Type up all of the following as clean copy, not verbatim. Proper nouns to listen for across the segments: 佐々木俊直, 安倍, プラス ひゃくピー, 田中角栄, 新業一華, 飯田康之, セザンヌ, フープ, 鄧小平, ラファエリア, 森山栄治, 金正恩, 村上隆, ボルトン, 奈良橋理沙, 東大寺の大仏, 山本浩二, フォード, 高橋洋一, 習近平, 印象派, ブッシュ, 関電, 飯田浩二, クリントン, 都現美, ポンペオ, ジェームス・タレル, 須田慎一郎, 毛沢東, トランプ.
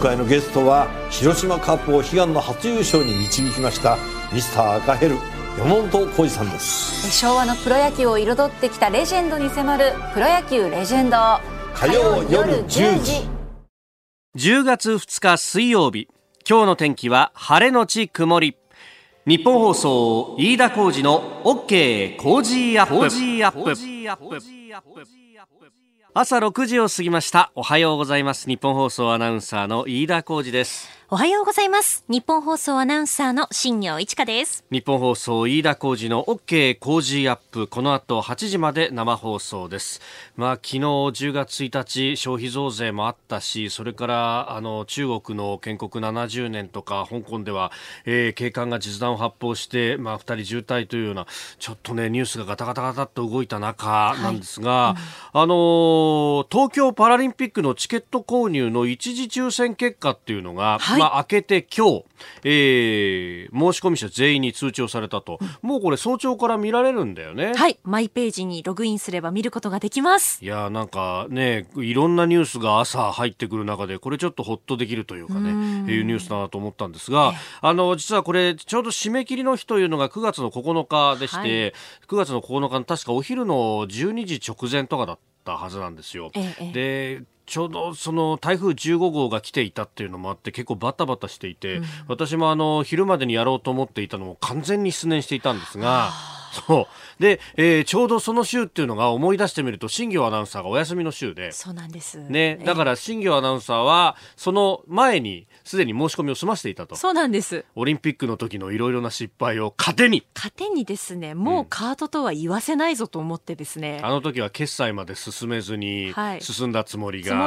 回のゲストは広島カップを悲願の初優勝に導きましたミスター赤ヘル山本浩二さんです。昭和のプロ野球を彩ってきたレジェンドに迫るプロ野球レジェンド火曜夜10時。10月2日水曜日、今日の天気は晴れのち曇り。日本放送飯田浩二の OK 工事アップ。朝6時を過ぎました。おはようございます。日本放送アナウンサーの飯田浩二です。おはようございます。日本放送アナウンサーの新業一華です。日本放送飯田浩二の OK 工事アップ、この後8時まで生放送です。昨日10月1日消費増税もあったし、それから中国の建国70年とか香港では、警官が実弾を発砲して、2人重体というようなちょっとねニュースがガタガタガタっと動いた中なんですが、東京パラリンピックのチケット購入の一時抽選結果っていうのが、明けて今日、申し込み者全員に通知をされたと、もうこれ早朝から見られるんだよね。はい、マイページにログインすれば見ることができます。いやなんかね、いろんなニュースが朝入ってくる中でこれちょっとほっとできるというかね、いうニュースだなと思ったんですが、実はこれちょうど締め切りの日というのが9月の9日でして、9月の9日の確かお昼の12時直前とかだったはずなんですよ。でちょうどその台風15号が来ていたっていうのもあって結構バタバタしていて、私も昼までにやろうと思っていたのを完全に失念していたんですが、そうで、ちょうどその週っていうのが思い出してみると新業アナウンサーがお休みの週で、そうなんです、ね、だから新業アナウンサーはその前にすでに申し込みを済ましていたと。そうなんです。オリンピックの時のいろいろな失敗を糧にですね、もうカートとは言わせないぞと思ってですね、あの時は決済まで進めずに進んだつもりが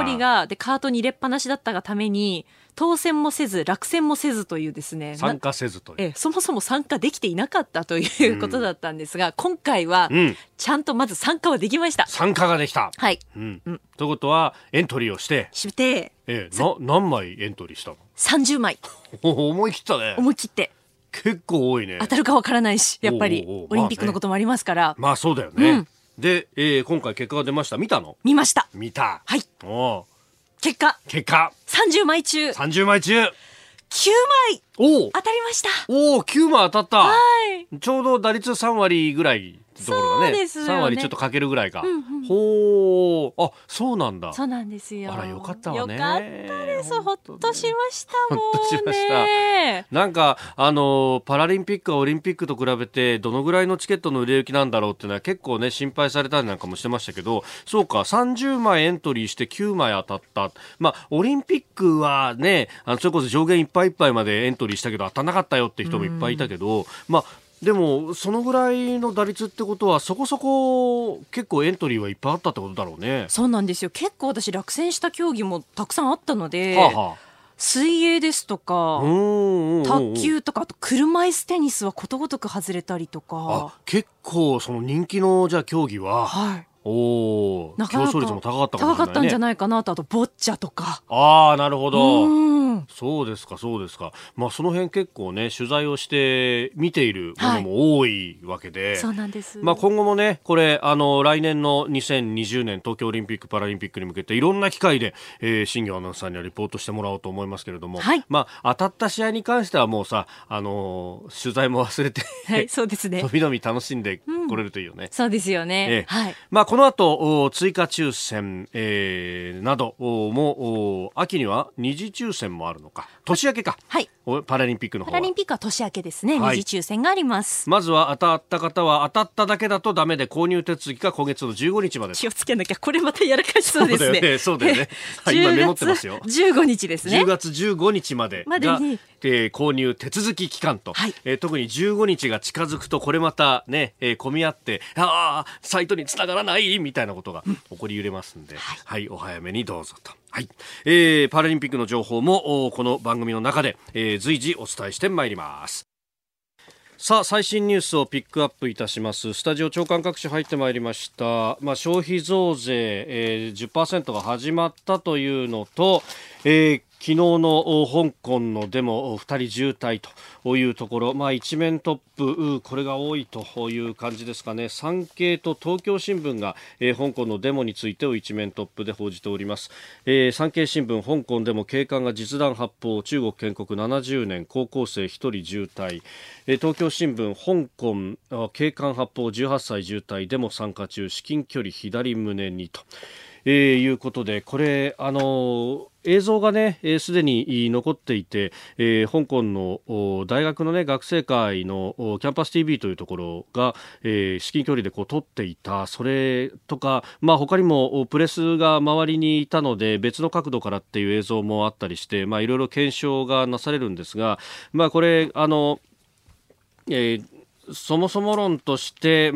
でカートに入れっぱなしだったがために当選もせず落選もせずというですね、参加せずという、そもそも参加できていなかったということだったんですが、今回はちゃんとまず参加はできました。参加ができた、ということはエントリーをして、何枚エントリーしたの？30枚思い切ったね。思い切って結構多いね。当たるかわからないし、やっぱりオリンピックのこともありますから、まあそうだよね、で、今回結果が出ました。見たの？見ました。見た。はい。お結果30枚中9枚当たりました。おお、9枚当たった。はい、ちょうど打率3割ぐらいところがね、3割ちょっとかけるぐらいか、ほー、あ、そうなんだ。そうなんですよ。あら、よかったわね。よかったです。ほっとしました。もうね、なんかパラリンピックはオリンピックと比べてどのぐらいのチケットの売れ行きなんだろうっていうのは結構ね心配されたりなんかもしてましたけど、そうか、30枚エントリーして9枚当たった。オリンピックはね、それこそ上限いっぱいいっぱいまでエントリーしたけど当たんなかったよって人もいっぱいいたけど、でもそのぐらいの打率ってことはそこそこ結構エントリーはいっぱいあったってことだろうね。そうなんですよ。結構私落選した競技もたくさんあったので、水泳ですとか卓球とか、あと車椅子テニスはことごとく外れたりとか。あ、結構その人気のじゃあ競技は、お、なかなか競争率も高かったかもしれないね。高かったんじゃないかなと。あとボッチャとか。あー、なるほど。そうですか、そうですか。その辺結構ね取材をして見ているものも多いわけで、そうなんです。今後もね、これ来年の2020年東京オリンピック・パラリンピックに向けていろんな機会で、新業アナウンサーにはリポートしてもらおうと思いますけれども、当たった試合に関してはもうさ、取材も忘れて、そうですね、飛び飛び楽しんで来れるといいよね。そうですよね、この後追加抽選、なども秋には二次抽選もあるのか、年明けか、パラリンピックの方は、パラリンピックは年明けですね、二次抽選があります。まずは当たった方は当たっただけだとダメで、購入手続きが今月の15日まで。気をつけなきゃ、これまたやらかしそうですね。そうだよね、今メモってますよ。15日ですね。10月15日までが購入手続き期間と、特に15日が近づくとこれまたね、混み合って、サイトに繋がらないみたいなことが起こり揺れますんで、お早めにどうぞと。パラリンピックの情報もこの番組の中で、随時お伝えしてまいります。さあ、最新ニュースをピックアップいたします。スタジオ長官各紙入ってまいりました。消費増税、10% が始まったというのと、昨日の香港のデモ2人重体というところ、一面トップこれが多いという感じですかね。産経と東京新聞が、香港のデモについてを一面トップで報じております。産経新聞、香港デモ警官が実弾発砲、中国建国70年高校生1人重体。東京新聞、香港警官発砲18歳重体、デモ参加中至近距離左胸にということで、これ映像がねすでに残っていて、香港の大学のね学生会のキャンパス TV というところが、至近距離でこう撮っていた、それとか他にもプレスが周りにいたので別の角度からっていう映像もあったりして、いろいろ検証がなされるんですが、これそもそも論として、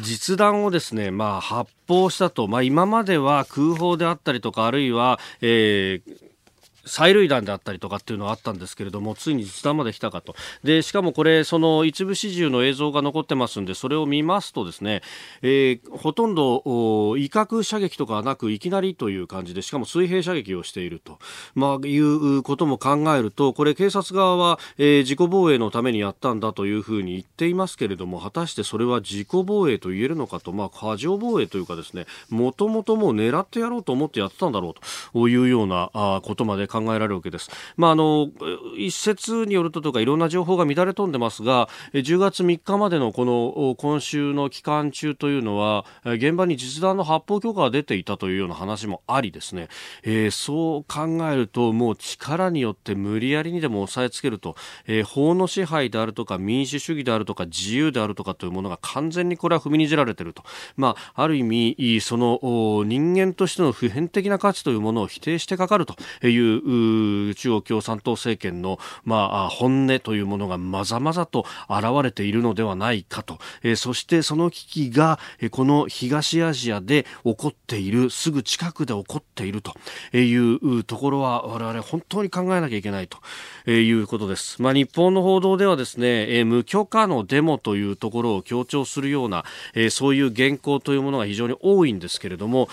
実弾をですね、発砲したと、今までは空砲であったりとか、あるいは、催涙弾であったりとかっていうのはあったんですけれども、ついに実弾まで来たかと。でしかもこれ、その一部始終の映像が残ってますんで、それを見ますとですね、ほとんど威嚇射撃とかはなく、いきなりという感じで、しかも水平射撃をしていると、いうことも考えると、これ警察側は、自己防衛のためにやったんだというふうに言っていますけれども、果たしてそれは自己防衛と言えるのかと、過剰防衛というかですね、もともともう狙ってやろうと思ってやってたんだろうというようなことまで考えられるわけです。一説によるととか、いろんな情報が乱れ飛んでますが、10月3日までのこの今週の期間中というのは、現場に実弾の発砲許可が出ていたというような話もありですね、そう考えると、もう力によって無理やりにでも抑えつけると、法の支配であるとか民主主義であるとか自由であるとかというものが完全にこれは踏みにじられていると、ある意味その人間としての普遍的な価値というものを否定してかかるという中国共産党政権の、本音というものがまざまざと現れているのではないかと、そしてその危機が、この東アジアで起こっている、すぐ近くで起こっているというところは、我々本当に考えなきゃいけないと、いうことです。日本の報道ではですね、無許可のデモというところを強調するような、そういう原稿というものが非常に多いんですけれども、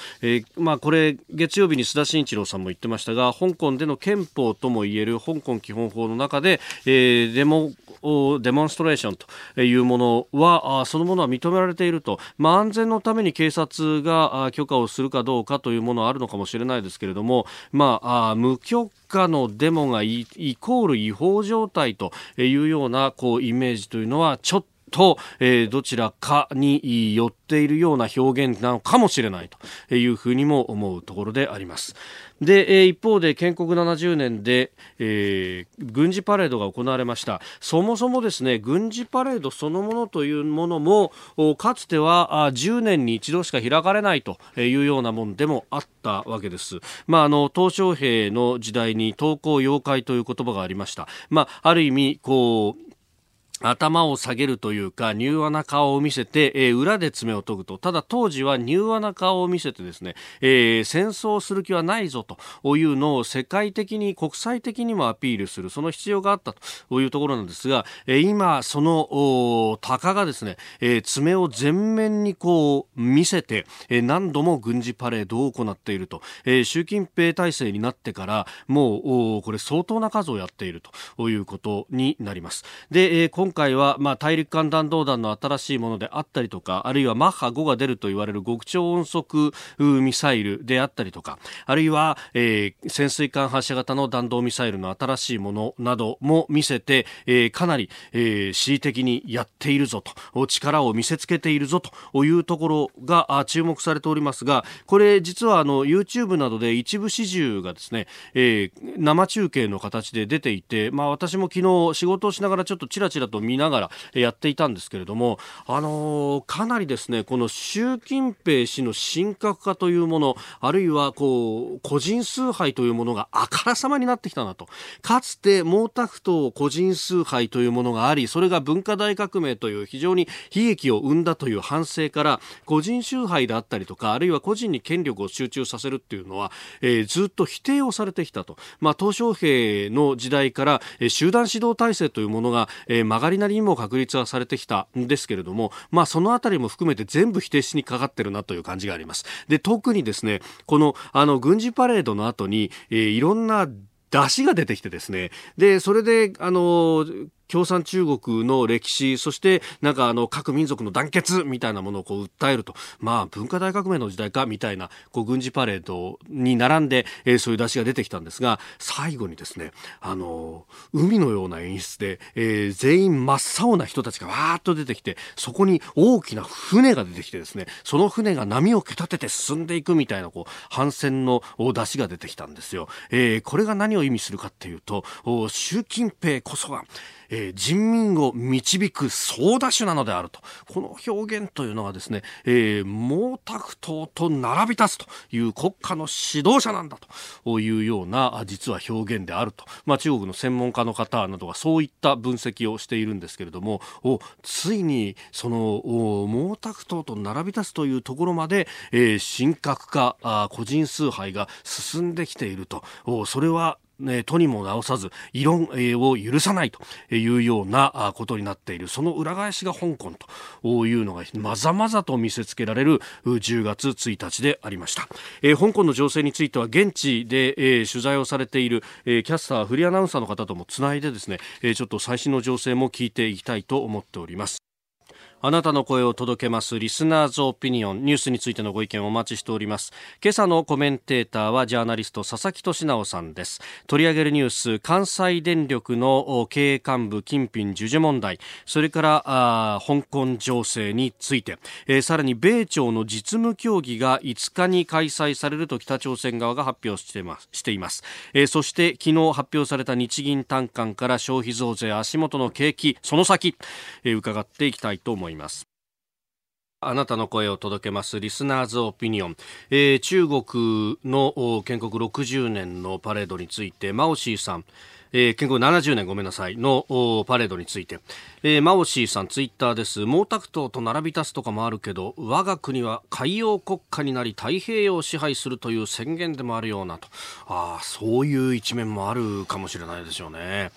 これ月曜日に須田慎一郎さんも言ってましたが、香港での憲法ともいえる香港基本法の中で、デモンストレーションというものは、そのものは認められていると、安全のために警察が許可をするかどうかというものはあるのかもしれないですけれども、無許可のデモがイコール違法状態というようなイメージというのは、ちょっとどちらかに寄っているような表現なのかもしれないというふうにも思うところであります。で一方で、建国70年で、軍事パレードが行われました。そもそもですね、軍事パレードそのものというものも、かつては10年に一度しか開かれないというようなものでもあったわけです。鄧小平の時代に闘争妖怪という言葉がありました。ある意味頭を下げるというか、柔和な顔を見せて、裏で爪を研ぐと。ただ当時は柔和な顔を見せてですね、戦争する気はないぞというのを世界的に国際的にもアピールする、その必要があったというところなんですが、今そのタカがですね、爪を全面に見せて、何度も軍事パレードを行っていると。習近平体制になってからもうこれ相当な数をやっているということになります。で、今回は、大陸間弾道弾の新しいものであったりとか、あるいはマッハ5が出ると言われる極超音速ミサイルであったりとか、あるいは、潜水艦発射型の弾道ミサイルの新しいものなども見せて、かなり、恣意的にやっているぞと、力を見せつけているぞというところが注目されておりますが、これ実はYouTube などで一部始終がですね、生中継の形で出ていて、私も昨日仕事をしながらちょっとチラチラと見ながらやっていたんですけれども、かなりですね、この習近平氏の神格化というもの、あるいは個人崇拝というものがあからさまになってきたなと。かつて毛沢東個人崇拝というものがあり、それが文化大革命という非常に悲劇を生んだという反省から、個人崇拝であったりとか、あるいは個人に権力を集中させるっていうのは、ずっと否定をされてきたと。鄧小平の時代から集団指導体制というものが、がりなりにも確立はされてきたんですけれども、まあ、そのあたりも含めて全部否定しにかかってるなという感じがあります。で、特にですね、この、軍事パレードの後に、いろんな出汁が出てきてですね、で、それで、共産中国の歴史、そしてなんか各民族の団結みたいなものをこう訴えると、まあ文化大革命の時代かみたいなこう軍事パレードに並んで、そういう出しが出てきたんですが、最後にですね、海のような演出で、全員真っ青な人たちがわーっと出てきて、そこに大きな船が出てきてですね、その船が波を蹴立てて進んでいくみたいなこう反戦の出しが出てきたんですよ。これが何を意味するかっていうと、習近平こそは人民を導く総舵手なのであると、この表現というのはですね、毛沢東と並び立つという国家の指導者なんだというような実は表現であると、まあ、中国の専門家の方などがそういった分析をしているんですけれども、ついにその毛沢東と並び立つというところまで、神格化、個人崇拝が進んできていると、それはとにも直さず異論を許さないというようなことになっている。その裏返しが香港というのがまざまざと見せつけられる10月1日でありました。香港の情勢については現地で取材をされているキャスター、フリーアナウンサーの方ともつないでですね、ちょっと最新の情勢も聞いていきたいと思っております。あなたの声を届けますリスナーズオピニオン、ニュースについてのご意見をお待ちしております。今朝のコメンテーターはジャーナリスト佐々木俊直さんです。取り上げるニュース、関西電力の経営幹部金品授受問題、それから香港情勢について、さらに米朝の実務協議が5日に開催されると北朝鮮側が発表しています。そして昨日発表された日銀短観から消費増税、足元の景気、その先、伺っていきたいと思います。あなたの声を届けますリスナーズオピニオン、中国の建国60年のパレードについてマオシーさん、建国70年ごめんなさいのパレードについて、マオシーさんツイッターです。毛沢東と並び立つとかもあるけど、我が国は海洋国家になり太平洋を支配するという宣言でもあるようなと。そういう一面もあるかもしれないでしょうね。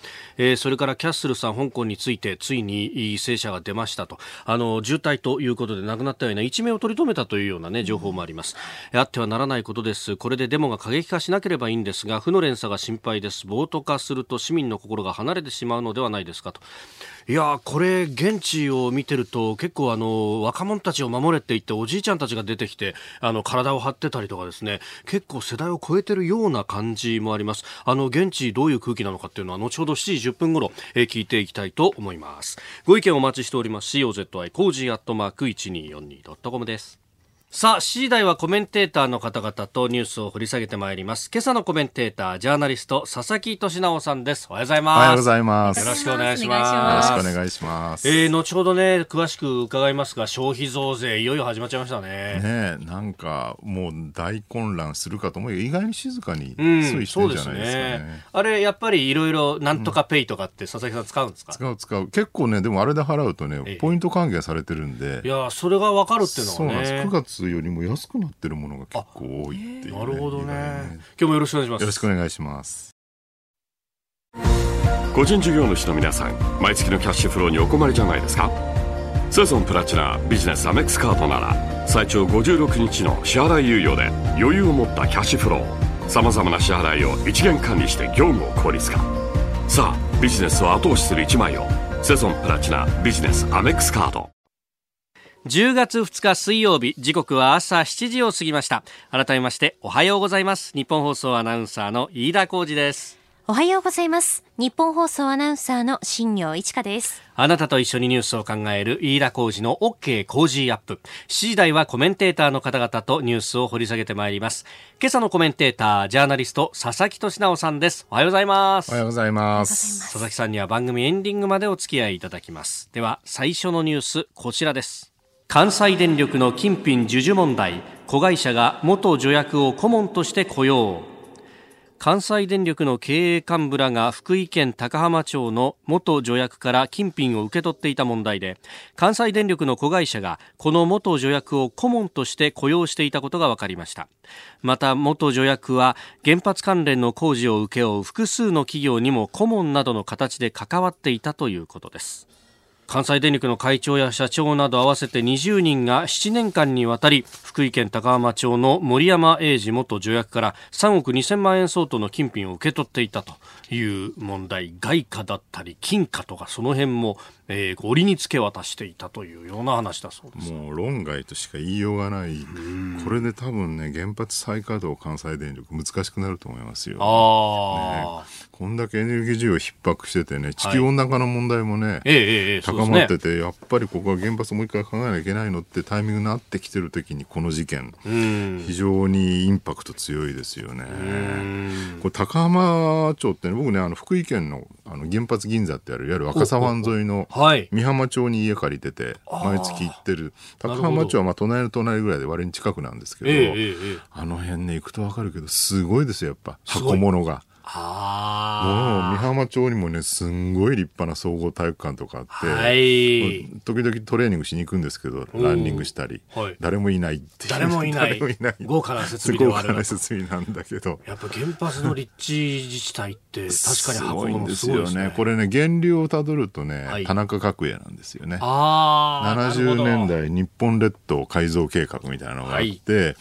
それからキャッスルさん、香港についてついに犠牲者が出ましたと、重体ということで亡くなったような一命を取り留めたというようなね、情報もあります。あってはならないことです。これでデモが過激化しなければいいんですが、負の連鎖が心配です。暴徒化すると市民の心が離れてしまうのではないですかと。いや、これ現地を見てると結構若者たちを守れって言っておじいちゃんたちが出てきて体を張ってたりとかですね、結構世代を超えてるような感じもあります。現地どういう空気なのかっていうのは後ほど7時10分頃聞いていきたいと思います。ご意見お待ちしております。 COZY コージーアットマーク 1242.com です。さあ、7時台はコメンテーターの方々とニュースを掘り下げてまいります。今朝のコメンテーター、ジャーナリスト佐々木俊直さんです。おはようございます。おはようございます。よろしくお願いします。よろしくお願いします。後ほどね、詳しく伺いますが、消費増税いよいよ始まっちゃいました ね。なんかもう大混乱するかと思うよ。意外に静かに推移してるんじゃないですか ね。あれやっぱりいろいろなんとかペイとかって佐々木さん使うんですか？使う結構ね。でもあれで払うとね、ポイント還元されてるんで、いや、それが分かるっていうのはね、そうなんです。9月よりも安くなってるものが結構多いっていう、ね。なるほど ね。今日もよろしくお願いします。よろしくお願いします。個人事業主の皆さん、毎月のキャッシュフローにお困りじゃないですか？セゾンプラチナビジネスアメックスカードなら最長56日の支払い猶予で余裕を持ったキャッシュフロー、さまざまな支払いを一元管理して業務を効率化。さあ、ビジネスを後押しする一枚を、セゾンプラチナビジネスアメックスカード。10月2日水曜日、時刻は朝7時を過ぎました。改めましておはようございます。日本放送アナウンサーの飯田浩司です。おはようございます。日本放送アナウンサーの新業一華です。あなたと一緒にニュースを考える飯田浩司の OK 工事アップ。7時台はコメンテーターの方々とニュースを掘り下げてまいります。今朝のコメンテーター、ジャーナリスト佐々木俊直さんです。おはようございます。おはようございます。佐々木さんには番組エンディングまでお付き合いいただきます。では最初のニュース、こちらです。関西電力の金品授受問題、子会社が元助役を顧問として雇用。関西電力の経営幹部らが福井県高浜町の元助役から金品を受け取っていた問題で、関西電力の子会社がこの元助役を顧問として雇用していたことが分かりました。また元助役は原発関連の工事を請け負う複数の企業にも顧問などの形で関わっていたということです。関西電力の会長や社長など合わせて20人が7年間にわたり福井県高浜町の森山栄治元助役から3億2000万円相当の金品を受け取っていたという問題、外貨だったり金貨とかその辺も、折につけ渡していたというような話だそうです。もう論外としか言いようがない。これで多分ね、原発再稼働関西電力難しくなると思いますよ。あ、ね、こんだけエネルギー需要逼迫しててね、地球温暖化の問題もね、はい、高まってて、やっぱりここは原発もう一回考えなきゃいけないのってタイミングになってきてる時にこの事件、非常にインパクト強いですよね。これ高浜町って、ね、僕ね、福井県の、原発銀座ってあるいわゆる若狭湾沿いの美浜町に家借りてて毎月行ってる。高浜町はまあ隣の隣ぐらいで割に近くなんですけど、あの辺ね行くと分かるけどすごいですよ、やっぱ箱物が。あ、もう美浜町にもねすんごい立派な総合体育館とかあって、はい、時々トレーニングしに行くんですけど、ランニングしたり、はい、誰もいないっていう、誰もいない豪華な設備ではある、豪華な設備なんだけど、やっぱ原発の立地自治体って確かに箱物もすごいですね。これね、源流をたどるとね、はい、田中角栄なんですよね。あ、70年代日本列島改造計画みたいなのがあって、はい、で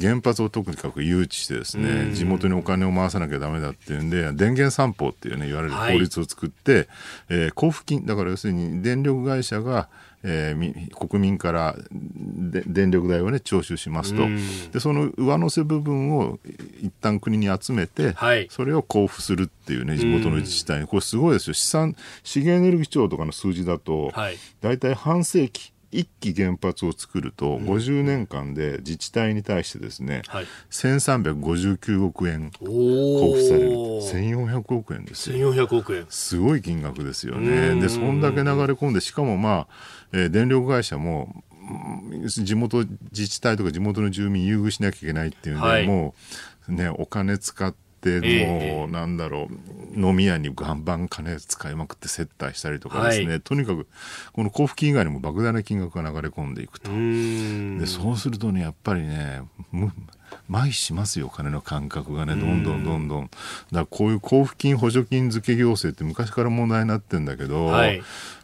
原発をとにかく誘致してですね、地元にお金を回さなきゃダメだってで電源三法っていうね、いわれる法律を作って、はい、交付金だから、要するに電力会社が、国民から電力代をね徴収しますと、でその上乗せ部分を一旦国に集めて、はい、それを交付するっていうね、地元の自治体に。これすごいですよ。資源エネルギー庁とかの数字だと、はい、だいたい半世紀1基原発を作ると50年間で自治体に対してですね、はい、1359億円交付される。1400億円ですよ。1400億円すごい金額ですよね。でそんだけ流れ込んで、しかもまあ、電力会社も地元自治体とか地元の住民優遇しなきゃいけないっていうので、はい、もうねお金使ってもうなんだろう、飲み屋にバンバン金使いまくって接待したりとかですね、はい、とにかくこの交付金以外にも莫大な金額が流れ込んでいくと。でそうするとね、やっぱりね麻痺しますよ、金の感覚がね、どんどん。だからこういう交付金補助金付け行政って昔から問題になってるんだけど、はい、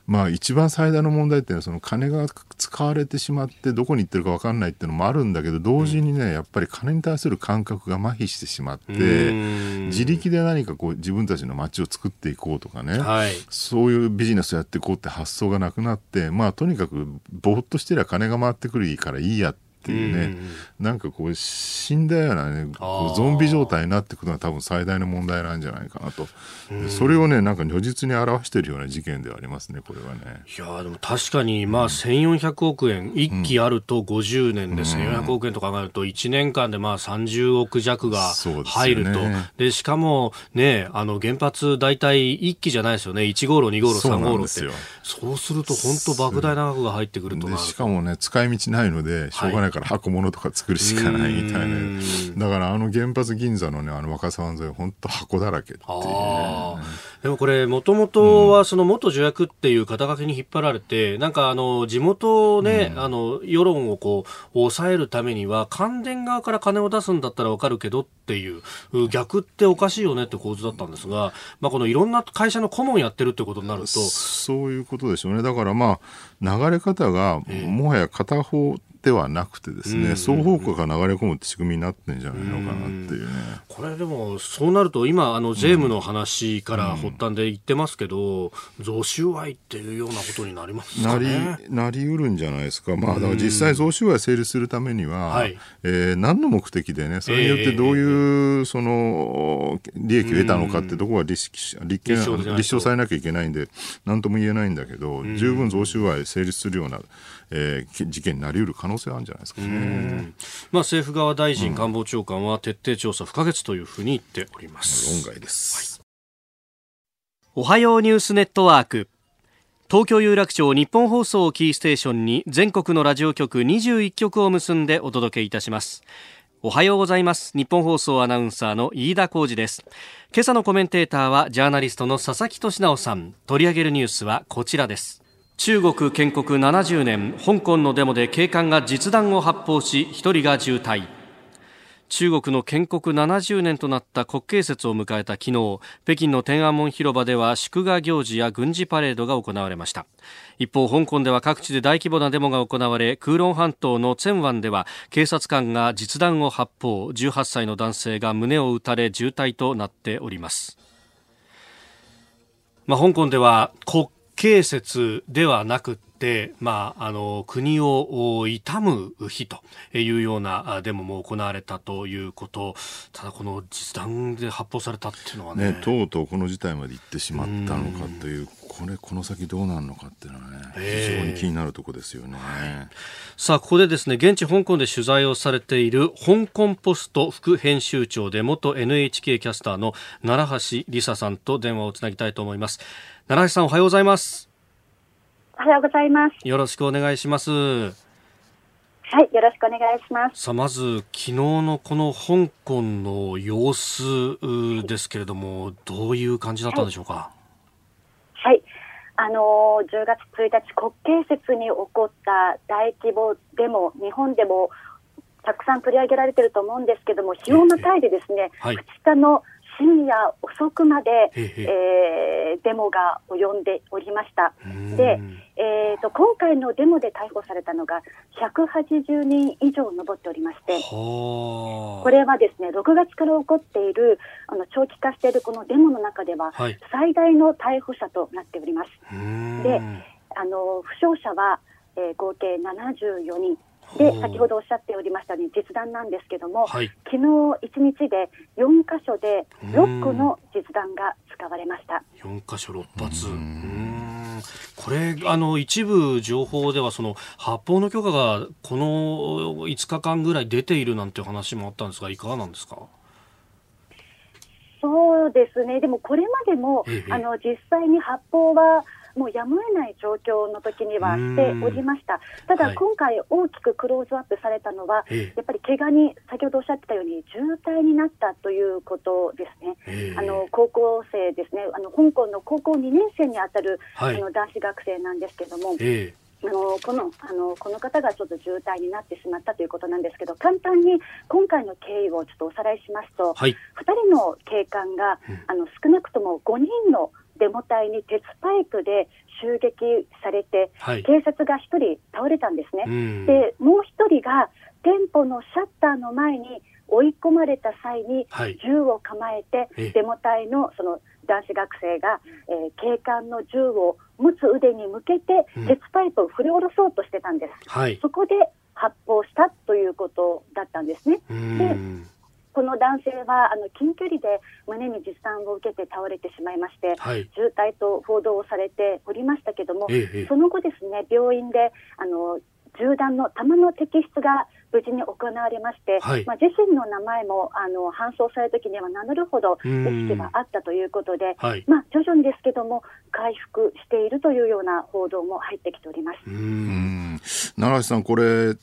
まあ、一番最大の問題っていうのはその金が使われてしまってどこに行ってるか分かんないっていうのもあるんだけど、同時にね、やっぱり金に対する感覚が麻痺してしまって、自力で何かこう自分たちの街を作っていこうとかね、はい、そういうビジネスをやっていこうって発想がなくなって、まあ、とにかくぼーっとしてりゃ金が回ってくるからいいやってっていうね、なんかこう死んだようなね、こうゾンビ状態になってくるのは多分最大の問題なんじゃないかなと。それをね、なんか如実に表しているような事件ではありますね、これはね。いやでも確かに、まあ1400億円、1期あると50年で1400億円と考えると1年間でまあ30億弱が入ると。でしかもね、原発大体1期じゃないですよね、1号炉2号炉3号炉って。そうすると本当莫大な額が入ってくるとなる。でしかもね、使い道ないのでしょうがないから箱物とか作るしかないみたいな。だから原発銀座のね、若狭湾沿い本当箱だらけっていう、ね。でもこれもともとはその元助役っていう肩書きに引っ張られて、なんか地元をね、世論をこう抑えるためには関電側から金を出すんだったらわかるけどっていう、逆っておかしいよねって構図だったんですが、まあこのいろんな会社の顧問やってるってことになると、そういうことでしょうね。だからまあ流れ方がもはや片方ではなくてですね、双方向が流れ込むって仕組みになってんじゃないのかなっていうね。これでもそうなると今税務の話から発端で言ってますけど、贈収賄っていうようなことになりますかね。なりうるんじゃないですか。まあだから実際贈収賄成立するためには、何の目的でね、それによってどういうその利益を得たのかってところが立証されなきゃいけないんで何とも言えないんだけど、十分贈収賄成立するような事件になりうる可能性はあるんじゃないですかね。まあ、政府側大臣、官房長官は徹底調査不可欠というふうに言っております。論外です、はい。おはようニュースネットワーク、東京有楽町日本放送をキーステーションに全国のラジオ局21局を結んでお届けいたします。おはようございます。日本放送アナウンサーの飯田浩司です。今朝のコメンテーターはジャーナリストの佐々木俊直さん。取り上げるニュースはこちらです。中国建国70年、香港のデモで警官が実弾を発砲し1人が重体。中国の建国70年となった国慶節を迎えた昨日、北京の天安門広場では祝賀行事や軍事パレードが行われました。一方、香港では各地で大規模なデモが行われ、空論半島のツェンワンでは警察官が実弾を発砲、18歳の男性が胸を撃たれ重体となっております。香港では国慶節ではなくて、国を悼む日というようなデモも行われたということ。ただこの実弾で発砲されたっていうのは ね、とうとうこの事態まで行ってしまったのかという、この先どうなるのかっていうのはね、非常に気になるところですよね。さあ、ここでですね、現地香港で取材をされている香港ポスト副編集長で元 NHK キャスターの奈良橋理沙さんと電話をつなぎたいと思います。奈良橋さん、おはようございます。おはようございます。よろしくお願いします。はい、よろしくお願いします。さあ、まず昨日のこの香港の様子ですけれども、どういう感じだったんでしょうか。はい、10月1日国慶節に起こった大規模デモ、日本でもたくさん取り上げられていると思うんですけども、日をまたいでですね、2日の深夜遅くまで、デモが及んでおりました。で、今回のデモで逮捕されたのが180人以上上っておりまして、これはですね、6月から起こっている長期化しているこのデモの中では最大の逮捕者となっております。で、負傷者は、合計74人で、先ほどおっしゃっておりましたように実弾なんですけども、昨日1日で4カ所で6個の実弾が使われました。4カ所6発。これ一部情報ではその発砲の許可がこの5日間ぐらい出ているなんて話もあったんですが、いかがなんですか。そうですね、でもこれまでも、実際に発砲はもうやむを得ない状況の時にはしておりました。ただ今回大きくクローズアップされたのは、やっぱり怪我に、先ほどおっしゃってたように重体になったということですね。高校生ですね、香港の高校2年生にあたる、男子学生なんですけども、この方がちょっと重体になってしまったということなんですけど、簡単に今回の経緯をちょっとおさらいしますと、2人の警官が、少なくとも5人のデモ隊に鉄パイプで襲撃されて、警察が1人倒れたんですね。で、もう1人が店舗のシャッターの前に追い込まれた際に銃を構えて、デモ隊のその男子学生が、警官の銃を持つ腕に向けて鉄パイプを振り下ろそうとしてたんです。そこで発砲したということだったんですね。で、この男性は近距離で胸に実弾を受けて倒れてしまいまして、重体と報道をされておりましたけども、その後ですね、病院で銃弾の弾の摘出が無事に行われまして、自身の名前も搬送された時には名乗るほど意識があったということで、徐々にですけども回復しているというような報道も入ってきております。奈良さん、これ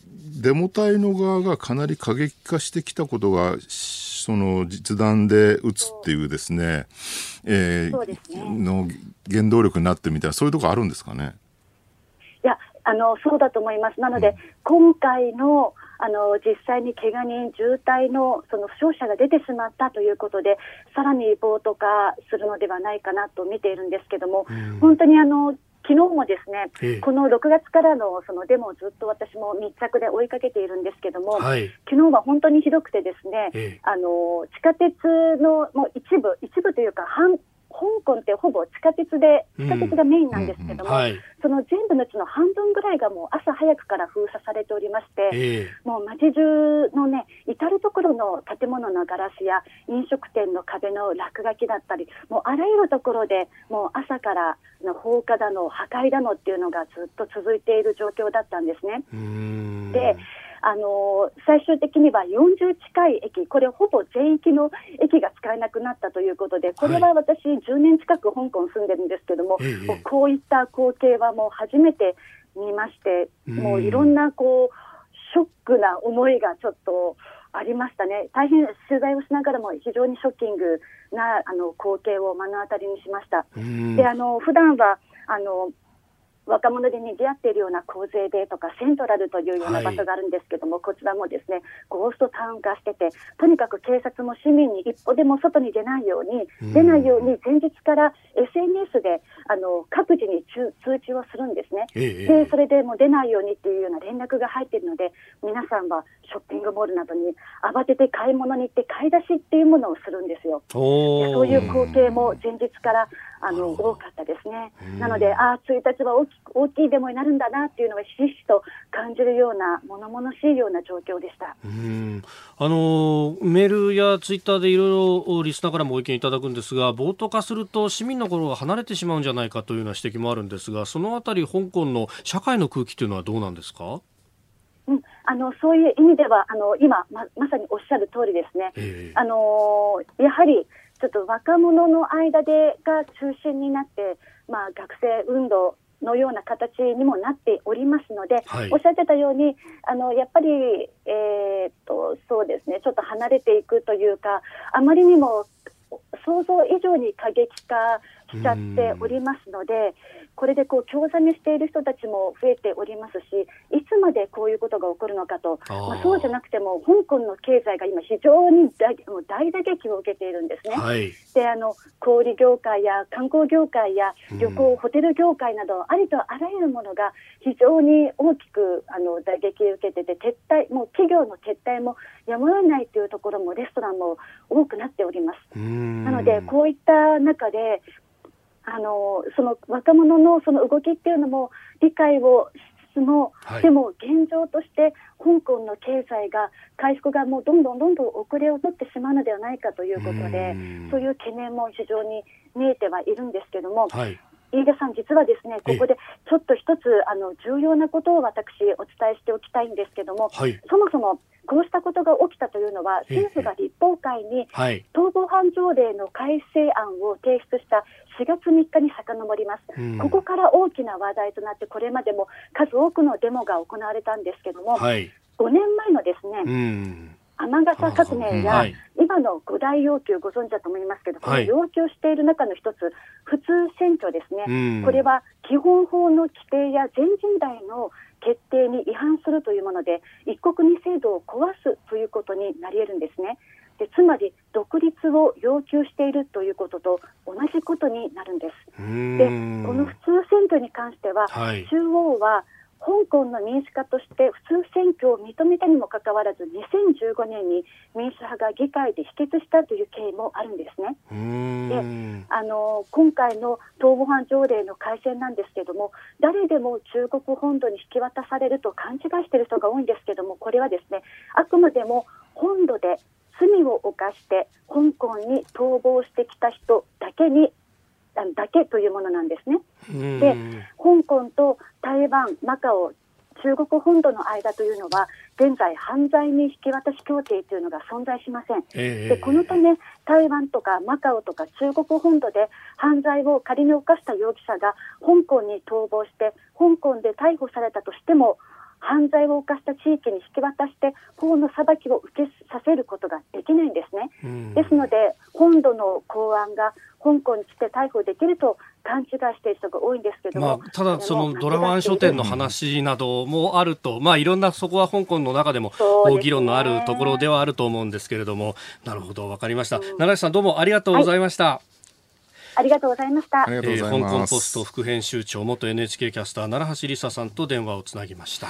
デモ隊の側がかなり過激化してきたことがその実弾で撃つっていうですね、の原動力になってみたいな、そういうところあるんですかね。いや、そうだと思います。なので、今回の実際に怪我人、重体のその負傷者が出てしまったということで、さらに暴徒化するのではないかなと見ているんですけども、本当に昨日もですね、この6月からのそのデモをずっと私も密着で追いかけているんですけども、昨日は本当にひどくてですね、地下鉄のもう一部というか、香港ってほぼ地下鉄がメインなんですけども、その全部のうちの半分ぐらいがもう朝早くから封鎖されておりまして、もう街中のね、至るところの建物のガラスや飲食店の壁の落書きだったり、もうあらゆるところでもう朝からの放火だの破壊だのっていうのがずっと続いている状況だったんですね。で、最終的には40近い駅、これほぼ全域の駅が使えなくなったということで、これは私10年近く香港住んでるんですけども、もうこういった光景はもう初めて見まして、もういろんなこうショックな思いがちょっとありましたね。大変取材をしながらも非常にショッキングな光景を目の当たりにしました。で、普段は若者で賑わっているようなコーゼーベイとかセントラルというような場所があるんですけども、こちらもですねゴーストタウン化してて、とにかく警察も市民に一歩でも外に出ないように前日から SNS で各自に通知をするんですね。でそれでもう出ないようにっていうような連絡が入っているので、皆さんはショッピングモールなどに慌てて買い物に行って買い出しっていうものをするんですよ。そういう光景も前日から多かったですね。なので1日は大きいデモになるんだなっていうのはひしひしと感じるような物々しいような状況でした。メールやツイッターでいろいろリスナーからもお意見いただくんですが、暴徒化すると市民の頃が離れてしまうんじゃないかというような指摘もあるんですが、そのあたり香港の社会の空気というのはどうなんですか？そういう意味では今 まさにおっしゃる通りですね。やはりちょっと若者の間でが中心になって、学生運動のような形にもなっておりますので、おっしゃってたようにやっぱり、そうですね、ちょっと離れていくというか、あまりにも想像以上に過激化しちゃっておりますので、これでこう興ざめしている人たちも増えておりますし、いつまでこういうことが起こるのかと、そうじゃなくても香港の経済が今非常に 大打撃を受けているんですね。で小売業界や観光業界や旅行ホテル業界など、ありとあらゆるものが非常に大きく打撃を受けてて、撤退もう企業の撤退もやむを得ないというところもレストランも多くなっております。なのでこういった中でその若者のその動きっていうのも理解をしつつも、でも現状として香港の経済が回復がもうどんどん遅れを取ってしまうのではないかということで、そういう懸念も非常に見えてはいるんですけども、飯田さん、実はですねここでちょっと一つ重要なことを私お伝えしておきたいんですけども、そもそもこうしたことが起きたというのは、政府が立法会に逃亡犯条例の改正案を提出した4月3日に遡ります。ここから大きな話題となって、これまでも数多くのデモが行われたんですけども、5年前のですね、雨傘革命や今の5大要求ご存知だと思いますけど、この要求している中の一つ、普通選挙ですね。これは基本法の規定や全人代の決定に違反するというもので、一国二制度を壊すということになり得るんですね。でつまり独立を要求しているということと同じことになるんです。でこの普通選挙に関しては、中央は香港の民主化として普通選挙を認めたにもかかわらず、2015年に民主派が議会で否決したという経緯もあるんですね。で今回の逃亡犯条例の改正なんですけども、誰でも中国本土に引き渡されると勘違いしている人が多いんですけども、これはですね、あくまでも本土で罪を犯して香港に逃亡してきた人だけというものなんですね。で、香港と台湾、マカオ、中国本土の間というのは、現在犯罪人引き渡し協定というのが存在しません。でこのため台湾とかマカオとか中国本土で犯罪を仮に犯した容疑者が香港に逃亡して香港で逮捕されたとしても、犯罪を犯した地域に引き渡して法の裁きを受けさせることができないんですね。ですので本土の公安が香港に来て逮捕できると勘違いしている人が多いんですけども、ただそのドラワン書店の話などもあると、いろんなそこは香港の中でも議論のあるところではあると思うんですけれども、なるほど、分かりました。奈良さん、どうもありがとうございました。ありがとうございました。香港ポスト副編集長、元 NHK キャスター奈良橋理沙さんと電話をつなぎました。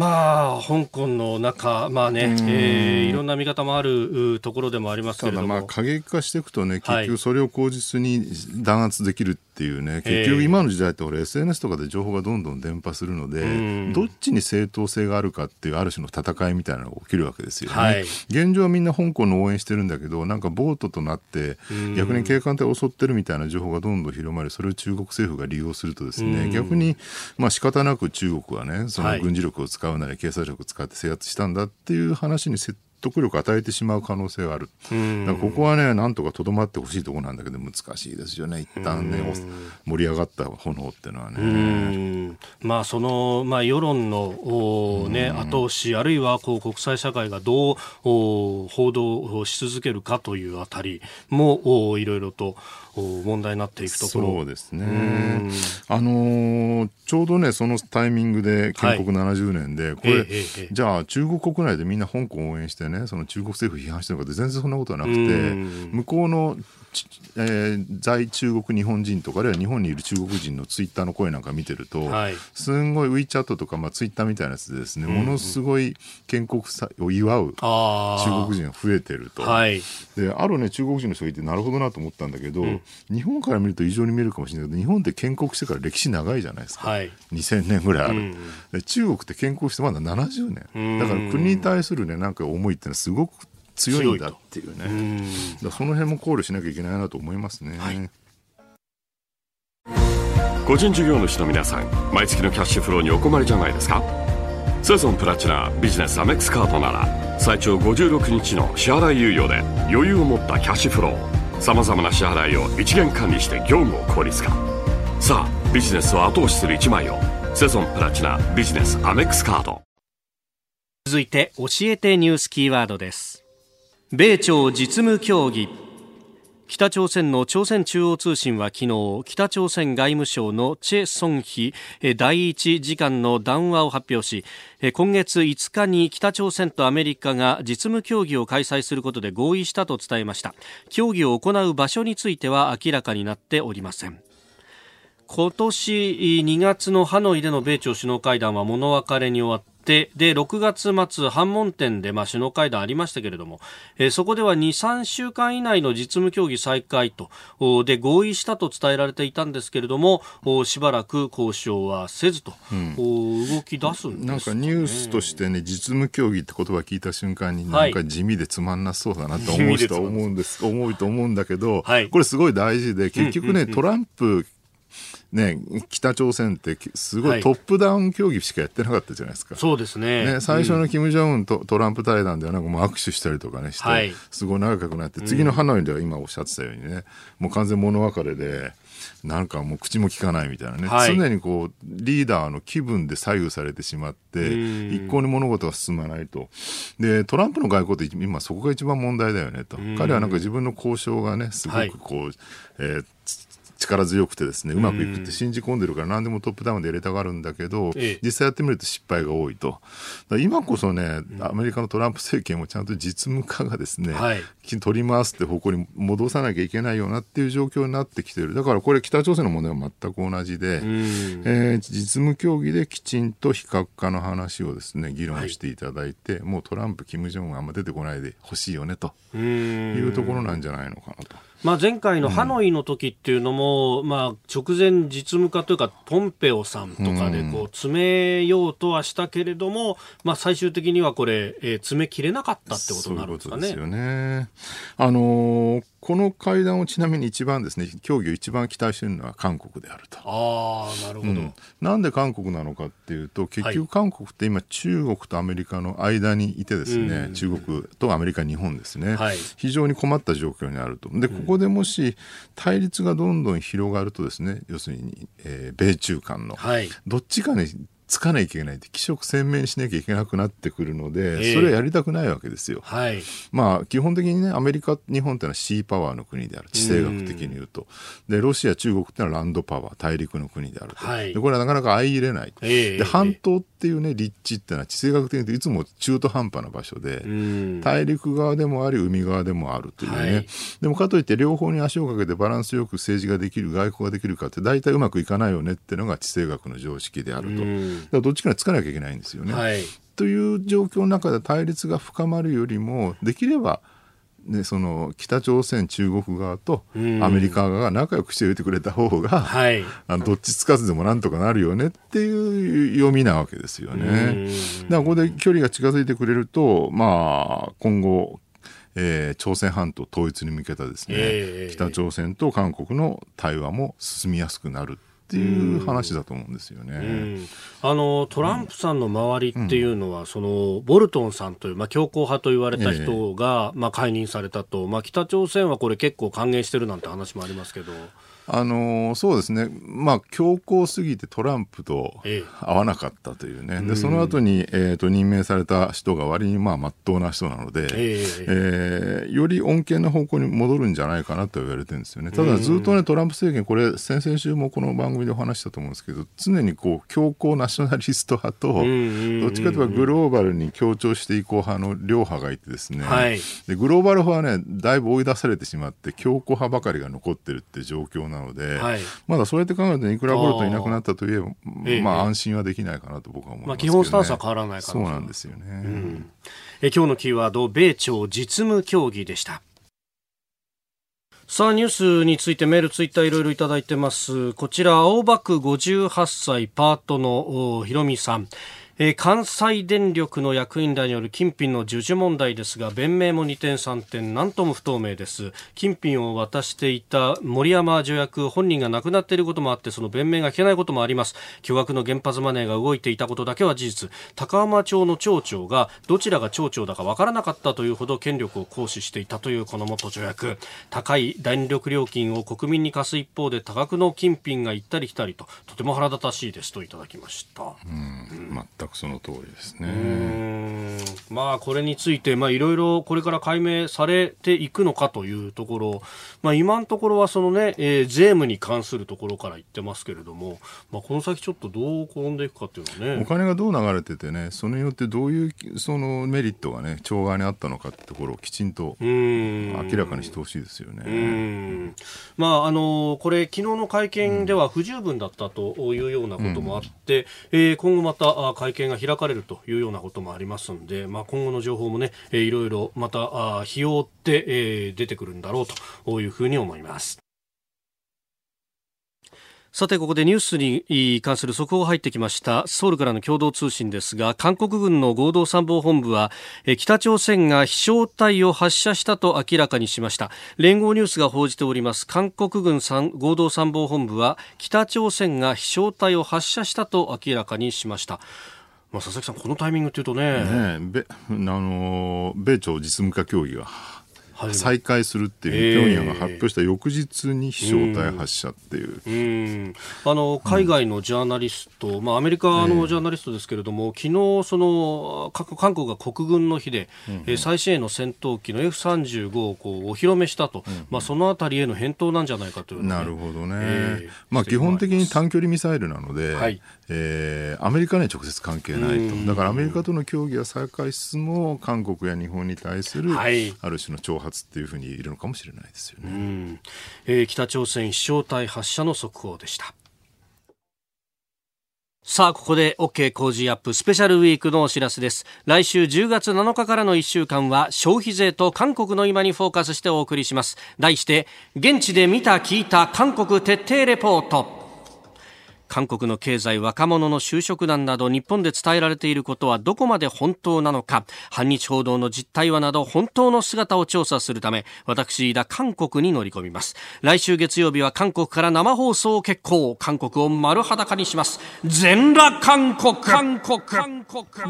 香港の中、いろんな見方もあるところでもありますけれども、ただ過激化していくとね、結局それを口実に弾圧できるっていうね、結局今の時代ってSNS とかで情報がどんどん伝播するので、どっちに正当性があるかっていうある種の戦いみたいなのが起きるわけですよね。現状はみんな香港の応援してるんだけど、なんか暴徒となって逆に警官隊を襲ってるみたいな情報がどんどん広まり、それを中国政府が利用するとですね、逆に仕方なく中国はね、その軍事力を使うなり警察力を使って制圧したんだっていう話に設定得力を与えてしまう可能性はある。だからここはね、なんとかとどまってほしいところなんだけど難しいですよね。一旦ね、盛り上がった炎っていうのはね。まあその、まあ、世論の、ね、後押しあるいはこう国際社会がどう報道し続けるかというあたりもいろいろと問題になっていくところ。そうですね。ちょうどねそのタイミングで建国70年で、はい、これ、じゃあ中国国内でみんな香港を応援してねその中国政府批判してるのかって全然そんなことはなくて、向こうの、在中国日本人とかあるいは日本にいる中国人のツイッターの声なんか見てると、はい、すんごい WeChat とか、まあ、ツイッターみたいなやつでですね、ものすごい建国を祝う中国人が増えてると。はい、であるね中国人の人がいてなるほどなと思ったんだけど、日本から見ると異常に見えるかもしれないけど日本って建国してから歴史長いじゃないですか、はい、2000年ぐらいある、で中国って建国してまだ70年、だから国に対する、ね、なんか思いってのはすごく強いんだっていうね。だその辺も考慮しなきゃいけないなと思いますね。はい、個人事業主の皆さん、毎月のキャッシュフローにお困りじゃないですか。セゾンプラチナビジネスアメックスカードなら最長56日の支払い猶予で余裕を持ったキャッシュフロー、さまざまな支払いを一元管理して業務を効率化。さあビジネスを後押しする一枚を、セゾンプラチナビジネスアメックスカード。続いて教えてニュースキーワードです。米朝実務協議。北朝鮮の朝鮮中央通信は昨日、北朝鮮外務省のチェ・ソンヒ第一次官の談話を発表し、今月5日に北朝鮮とアメリカが実務協議を開催することで合意したと伝えました。協議を行う場所については明らかになっておりません。今年2月のハノイでの米朝首脳会談は物別れに終わって、で6月末板門店で、まあ、首脳会談ありましたけれども、そこでは 2,3 週間以内の実務協議再開とで合意したと伝えられていたんですけれども、しばらく交渉はせずと、動き出すんです、ね、なんかニュースとして、ね、実務協議って言葉聞いた瞬間になんか地味でつまんなそうだなと思う人は思うと思うんだけど、はい、これすごい大事で結局ね、トランプね、北朝鮮ってすごいトップダウン協議しかやってなかったじゃないですか。そうですね。最初の金正恩とトランプ対談ではなんかもう握手したりとかねして、はい、すごい長くなって次のハノイでは今おっしゃってたようにね、もう完全物別れでなんかもう口も聞かないみたいなね、はい、常にこうリーダーの気分で左右されてしまって一向に物事が進まないと。でトランプの外交って今そこが一番問題だよねと。彼はなんか自分の交渉がねすごくこう、はい、力強くてですねうまくいくって信じ込んでるから何でもトップダウンで入れたがるんだけど、実際やってみると失敗が多いと。だ今こそね、アメリカのトランプ政権もちゃんと実務家がですね、はい、取り回すって方向に戻さなきゃいけないようなっていう状況になってきてる。だからこれ北朝鮮の問題は全く同じで、実務協議できちんと非核化の話をですね議論していただいて、はい、もうトランプ金正恩があんま出てこないでほしいよねというところなんじゃないのかなと。まあ、前回のハノイの時っていうのも、まあ直前実務家というかポンペオさんとかでこう詰めようとはしたけれども、まあ最終的にはこれ、詰めきれなかったってことになるんですかね。そういうことですよね。この会談をちなみに一番ですね協議を一番期待しているのは韓国であると。ああ、なるほど、なんで韓国なのかっていうと結局韓国って今中国とアメリカの間にいてですね、はい、中国とアメリカ日本ですね、はい、非常に困った状況にあると。でここでもし対立がどんどん広がるとですね要するに、米中間の、はい、どっちかにつかなきゃいけないって気色鮮明にしなきゃいけなくなってくるので、それはやりたくないわけですよ。はい、まあ基本的にねアメリカ日本ってのはシーパワーの国である、地政学的に言うと。でロシア中国ってのはランドパワー大陸の国であると、はい、でこれはなかなか相入れない、で半島っていうね立地ってのは地政学的に言うといつも中途半端な場所で、大陸側でもあり海側でもあるというね、はい、でもかといって両方に足をかけてバランスよく政治ができる外交ができるかって大体うまくいかないよねっていうのが地政学の常識であると。だからどっちかにつかなきゃいけないんですよね、はい、という状況の中で対立が深まるよりもできれば、ね、その北朝鮮中国側とアメリカ側が仲良くしておいてくれた方が、はい、どっちつかずでもなんとかなるよねっていう読みなわけですよね。だからここで距離が近づいてくれると、まあ、今後朝鮮半島統一に向けたですね、北朝鮮と韓国の対話も進みやすくなるっていう話だと思うんですよね、トランプさんの周りっていうのは、そのボルトンさんという、強硬派と言われた人が、解任されたと、北朝鮮はこれ結構歓迎してるなんて話もありますけど、そうですね、強硬すぎてトランプと合わなかったというね、でその後に、任命された人が割にまっとうな人なので、より穏健な方向に戻るんじゃないかなと言われてるんですよね。ただずっとね、トランプ政権、これ先々週もこの番組でお話したと思うんですけど、常にこう強硬ナショナリスト派と、どっちかといえばグローバルに強調していこう派の両派がいてですね、でグローバル派はね、だいぶ追い出されてしまって強硬派ばかりが残ってるって状況なので、まだそうやって考えると、ね、いくらボルトいなくなったといえば、安心はできないかなと僕は思いますけどね。基本スタンスは変わらないからそうなんですよね、今日のキーワード、米朝実務協議でした。さあ、ニュースについてメール、ツイッターいろいろいただいてます。こちら、青葉区58歳パートのひろみさん、関西電力の役員らによる金品の授受問題ですが、弁明も二転三転、なんとも不透明です。金品を渡していた森山助役本人が亡くなっていることもあって、その弁明が聞けないこともあります。巨額の原発マネーが動いていたことだけは事実。高浜町の町長がどちらが町長だか分からなかったというほど権力を行使していたというこの元助役、高い電力料金を国民に課す一方で、多額の金品が行ったり来たりと、とても腹立たしいですといただきました。その通りですね。これについて、いろいろこれから解明されていくのかというところ、今のところはその、税務に関するところから言ってますけれども、この先ちょっとどう転んでいくかっていうのはね、お金がどう流れててね、それによってどういうそのメリットがね、町側にあったのかってところをきちんと明らかにしてほしいですよね。これ昨日の会見では不十分だったというようなこともあって、今後また会見が開かれるというようなこともありますので、今後の情報もね、いろいろまた日を追って、出てくるんだろうというふうに思います。さて、ここでニュースに関する速報入ってきました。ソウルからの共同通信ですが、韓国軍の合同参謀本部は、北朝鮮が飛翔体を発射したと明らかにしました。連合ニュースが報じております。韓国軍合同参謀本部は、北朝鮮が飛翔体を発射したと明らかにしました。佐々木さん、このタイミングというと 米朝実務家協議が再開するっていうピョンヤンが発表した翌日に飛翔体発射っていう、海外のジャーナリスト、アメリカのジャーナリストですけれども、昨日その韓国が国軍の日で、最新鋭の戦闘機の F35 をこうお披露目したと、そのあたりへの返答なんじゃないかという、なるほどね、基本的に短距離ミサイルなので、アメリカには直接関係ないと。だからアメリカとの協議が再開しつつも、韓国や日本に対するある種の挑発っていうふうにいるのかもしれないですよね。北朝鮮飛翔体発射の速報でした。さあ、ここで OK 工事アップスペシャルウィークのお知らせです。来週10月7日からの1週間は、消費税と韓国の今にフォーカスしてお送りします。題して、現地で見た聞いた韓国徹底レポート。韓国の経済、若者の就職難など、日本で伝えられていることはどこまで本当なのか、反日報道の実態はなど、本当の姿を調査するため、私、飯田、韓国に乗り込みます。来週月曜日は韓国から生放送を決行。韓国を丸裸にします。全裸韓国。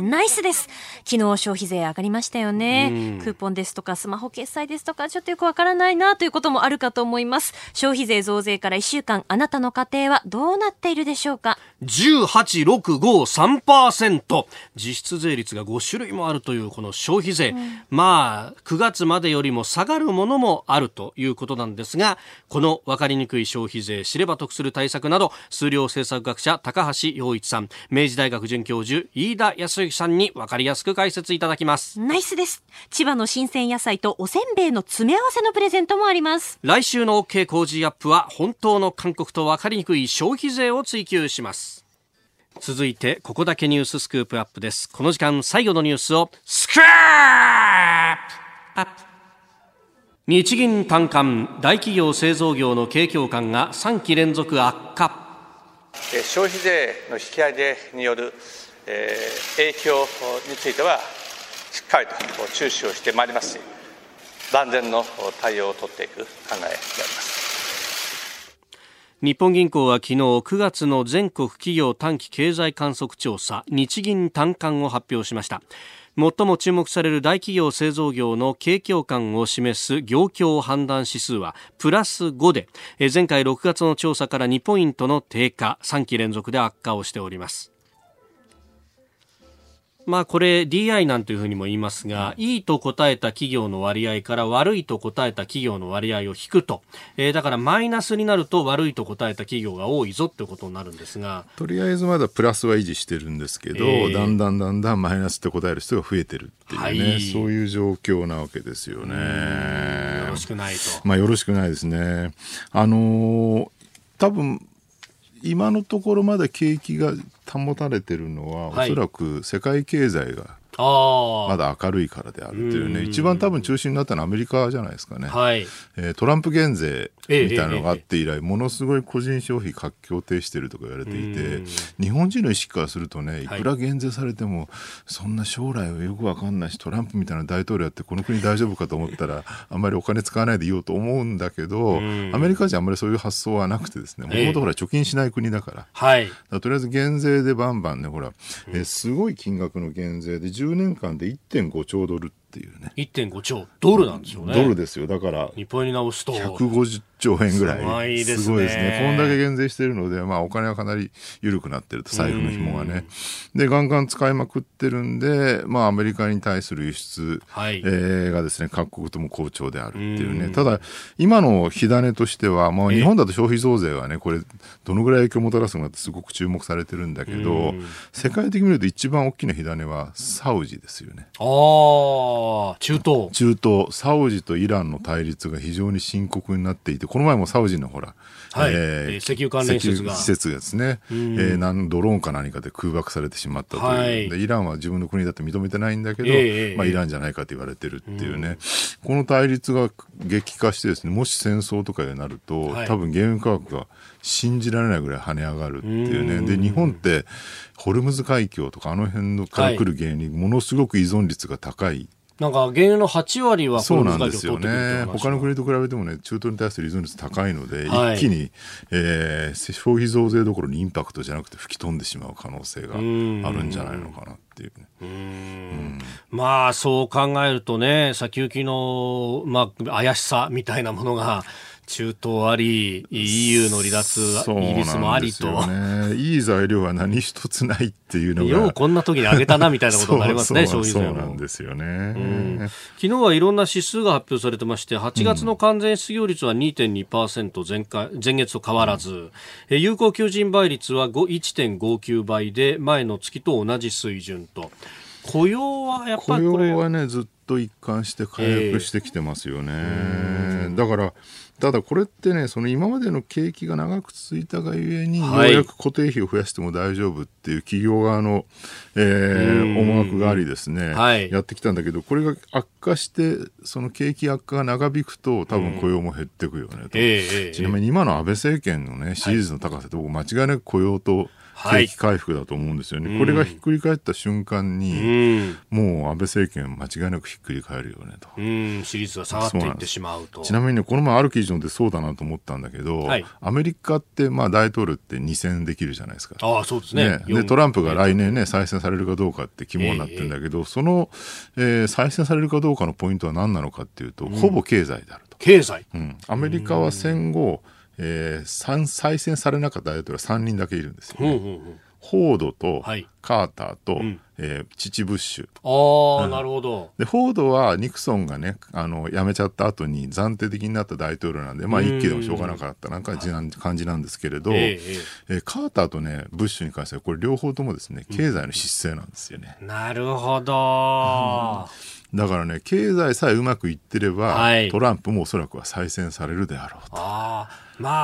ナイスです。昨日消費税上がりましたよね。クーポンですとか、スマホ決済ですとか、ちょっとよくわからないなということもあるかと思います。消費税増税から1週間、あなたの家庭はどうなっているでしょうか。 18.653% 実質税率が5種類もあるというこの消費税、9月までよりも下がるものもあるということなんですが、この分かりにくい消費税、知れば得する対策など、数量政策学者高橋洋一さん、明治大学准教授飯田康之さんに分かりやすく解説いただきます。ナイスです。千葉の新鮮野菜とおせんべいの詰め合わせのプレゼントもあります。来週の OK 工事アップは、本当の韓国と分かりにくい消費税を追求します。続いて、ここだけニューススクープアップです。この時間最後のニュースをスクープアップ。日銀短観、大企業製造業の景況感が3期連続悪化。消費税の引き上げによる影響については、しっかりと注視をしてまいりますし、万全の対応を取っていく考えであります。日本銀行は昨日9月の全国企業短期経済観測調査日銀短観を発表しました。最も注目される大企業製造業の景況感を示す業況判断指数はプラス5で、前回6月の調査から2ポイントの低下、3期連続で悪化をしております。これ DI なんていうふうにも言いますが、いいと答えた企業の割合から悪いと答えた企業の割合を引くと、だからマイナスになると悪いと答えた企業が多いぞってことになるんですが、とりあえずまだプラスは維持してるんですけど、だんだんマイナスって答える人が増えてるっていうね、そういう状況なわけですよね。よろしくないと、よろしくないですね。多分今のところまだ景気が保たれてるのは、おそらく世界経済がまだ明るいからであるというね、一番多分中心になったのはアメリカじゃないですかね、トランプ減税みたいなのがあって以来、ものすごい個人消費活況停止してるとか言われていて、日本人の意識からするとね、いくら減税されても、そんな将来はよくわかんないし、トランプみたいな大統領やってこの国大丈夫かと思ったらあんまりお金使わないでいようと思うんだけど、アメリカ人あんまりそういう発想はなくてですね、もともとほら貯金しない国だから、だからとりあえず減税でバンバンね、ほら、すごい金額の減税で10年間で 1.5 兆ドルっていうね、 1.5 兆ドルなんですよね。ドルですよ。だから日本に直すと150兆円ぐらい、すごいですね。こんだけ減税してるので、お金はかなり緩くなってると、財布の紐がね、でガンガン使いまくってるんで、アメリカに対する輸出、がですね、各国とも好調であるっていうね。ただ今の火種としては、日本だと消費増税はね、これどのぐらい影響をもたらすのかってすごく注目されてるんだけど、世界的に見ると一番大きな火種はサウジですよね。中東サウジとイランの対立が非常に深刻になっていて、この前もサウジのほら、石油関連施設がですね、ドローンか何かで空爆されてしまったという、でイランは自分の国だって認めてないんだけど、イランじゃないかと言われてるっていうね、この対立が激化してですね、もし戦争とかになると、多分原油価格が信じられないぐらい跳ね上がるっていうね。で日本ってホルムズ海峡とかあの辺から来る原油にものすごく依存率が高い。なんか原油の8割はそうなんですよね。他の国と比べてもね、中東に対する依存率高いので、一気に、消費増税どころにインパクトじゃなくて吹き飛んでしまう可能性があるんじゃないのかなっていうね。そう考えるとね、先行きの、怪しさみたいなものが中東あり、EU の離脱、イギリスもありと、いい材料は何一つないっていうのが、ようこんな時に上げたなみたいなことになりますね。そうなんですよね。昨日はいろんな指数が発表されてまして、8月の完全失業率は 2.2%、前月と変わらず、有効求人倍率は 1.59 倍で前の月と同じ水準と、雇用はね、ずっと一貫して回復してきてますよね。ただこれってね、その今までの景気が長く続いたがゆえに、ようやく固定費を増やしても大丈夫っていう企業側の、思惑がありですね、やってきたんだけど、これが悪化して、その景気悪化が長引くと、多分雇用も減っていくよねと。ちなみに今の安倍政権のね、支持率の高さって、僕間違いなく雇用と景気回復だと思うんですよね。これがひっくり返った瞬間に、もう安倍政権間違いなくひっくり返るよねと。支持率が下がっていってしまうと。ちなみに、この前ある記事でそうだなと思ったんだけど、アメリカって大統領って2選できるじゃないですか。そうですね。でトランプが来年ね、再選されるかどうかって肝になってるんだけど、その、再選されるかどうかのポイントは何なのかっていうと、ほぼ経済であると。経済。アメリカは戦後、再選されなかった大統領は3人だけいるんですよね。フォードとカーターと、父ブッシュ。なるほど。でフォードはニクソンがね、辞めちゃった後に暫定的になった大統領なんで、一期でもしょうがなかったなんか感じなんですけれど、カーターとね、ブッシュに関してはこれ両方ともですね、経済の失勢なんですよね。なるほど。だからね、経済さえうまくいってれば、トランプもおそらくは再選されるであろうと。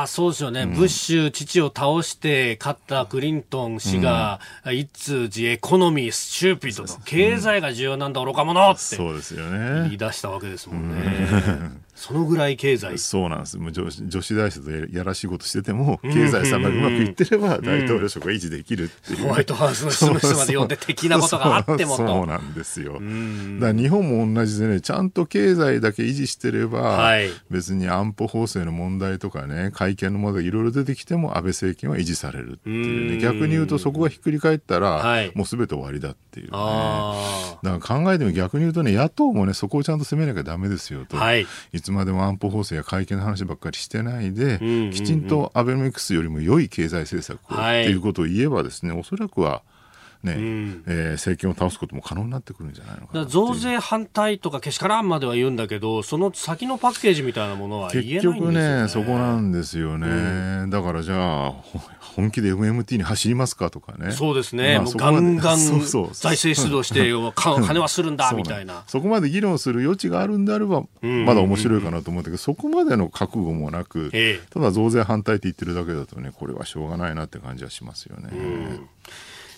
そうですよね。ブッシュ父を倒して勝ったクリントン氏が、It's the economy stupid と、経済が重要なんだ愚か者って言い出したわけですもんね。そのぐらい経済、そうなんです。もう 女子大生とやらしいことしてても経済様がうまくいってれば大統領職が維持できるっていう、ね、ホワイトハウスの人の人まで呼んで的なことがあってもと。そうなんですよ。だから日本も同じでね、ちゃんと経済だけ維持してれば、はい、別に安保法制の問題とかね、改憲の問題いろいろ出てきても安倍政権は維持されるっていう、ね、逆に言うとそこがひっくり返ったら、はい、もうすべて終わりだっていうね。だから考えても逆に言うとね、野党もねそこをちゃんと攻めなきゃダメですよと、はい、いつまでも安保法制や改憲の話ばっかりしてないで、うんうんうん、きちんとアベノミクスよりも良い経済政策を、はい、っていうことを言えばですね、おそらくはね、うん政権を倒すことも可能になってくるんじゃないのかな。だから増税反対とかけしからんまでは言うんだけど、その先のパッケージみたいなものは言えないんですよね。結局ねそこなんですよね、うん、だからじゃあ本気で MMT に走りますかとかね。そうですね、もうガンガン財政出動して金はするんだみたいな、そこまで議論する余地があるんであればまだ面白いかなと思ったけど、そこまでの覚悟もなく、ただ増税反対って言ってるだけだとね、これはしょうがないなって感じはしますよね、うん。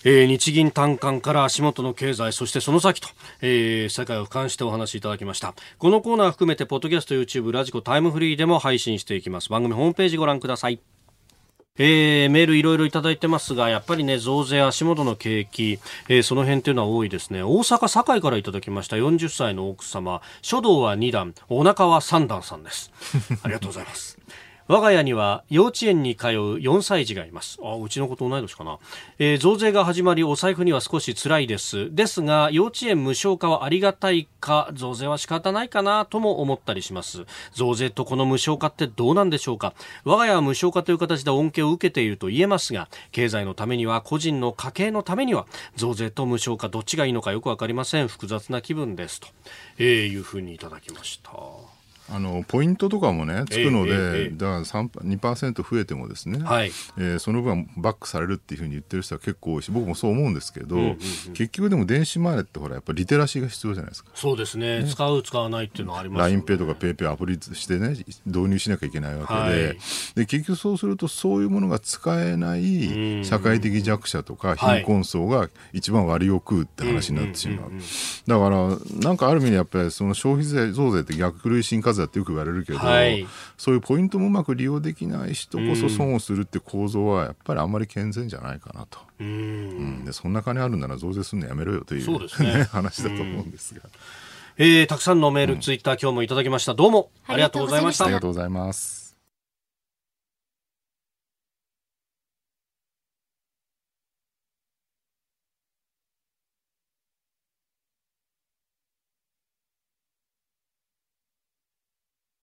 日銀短観から足元の経済、そしてその先と、世界を俯瞰してお話しいただきました。このコーナー含めてポッドキャスト、 YouTube、 ラジコタイムフリーでも配信していきます。番組ホームページご覧ください。メールいろいろいただいてますが、やっぱりね増税、足元の景気、その辺というのは多いですね。大阪堺からいただきました。40歳の奥様、書道は2段お腹は3段さんです。ありがとうございます。我が家には幼稚園に通う4歳児がいます。あ、うちの子と同い年かな、増税が始まりお財布には少し辛いです。ですが幼稚園無償化はありがたいか、増税は仕方ないかなとも思ったりします。増税とこの無償化ってどうなんでしょうか。我が家は無償化という形で恩恵を受けていると言えますが、経済のためには、個人の家計のためには増税と無償化どっちがいいのかよくわかりません。複雑な気分ですと、いうふうにいただきました。ポイントとかもねつくので、だから 2% 増えてもですね、はい、その分バックされるっていうふうに言ってる人は結構多いし、僕もそう思うんですけど、うんうんうん、結局でも電子マネーってほらやっぱりリテラシーが必要じゃないですか。そうですね、使う使わないっていうのはありますよね。 LINEPay とか PayPay アプリしてね導入しなきゃいけないわけで、はい、で結局そうするとそういうものが使えない社会的弱者とか貧困層が一番割を食うって話になってしまう、はい、だからなんかある意味でやっぱりその消費税増税って逆類進化だってよく言われるけど、はい、そういうポイントもうまく利用できない人こそ損をするって構造はやっぱりあんまり健全じゃないかなと、うんうん、でそんな金あるなら増税するのやめろよという、そうですね、話だと思うんですが、たくさんのメール、ツイッター今日もいただきました。どうもありがとうございました。ありがとうございます。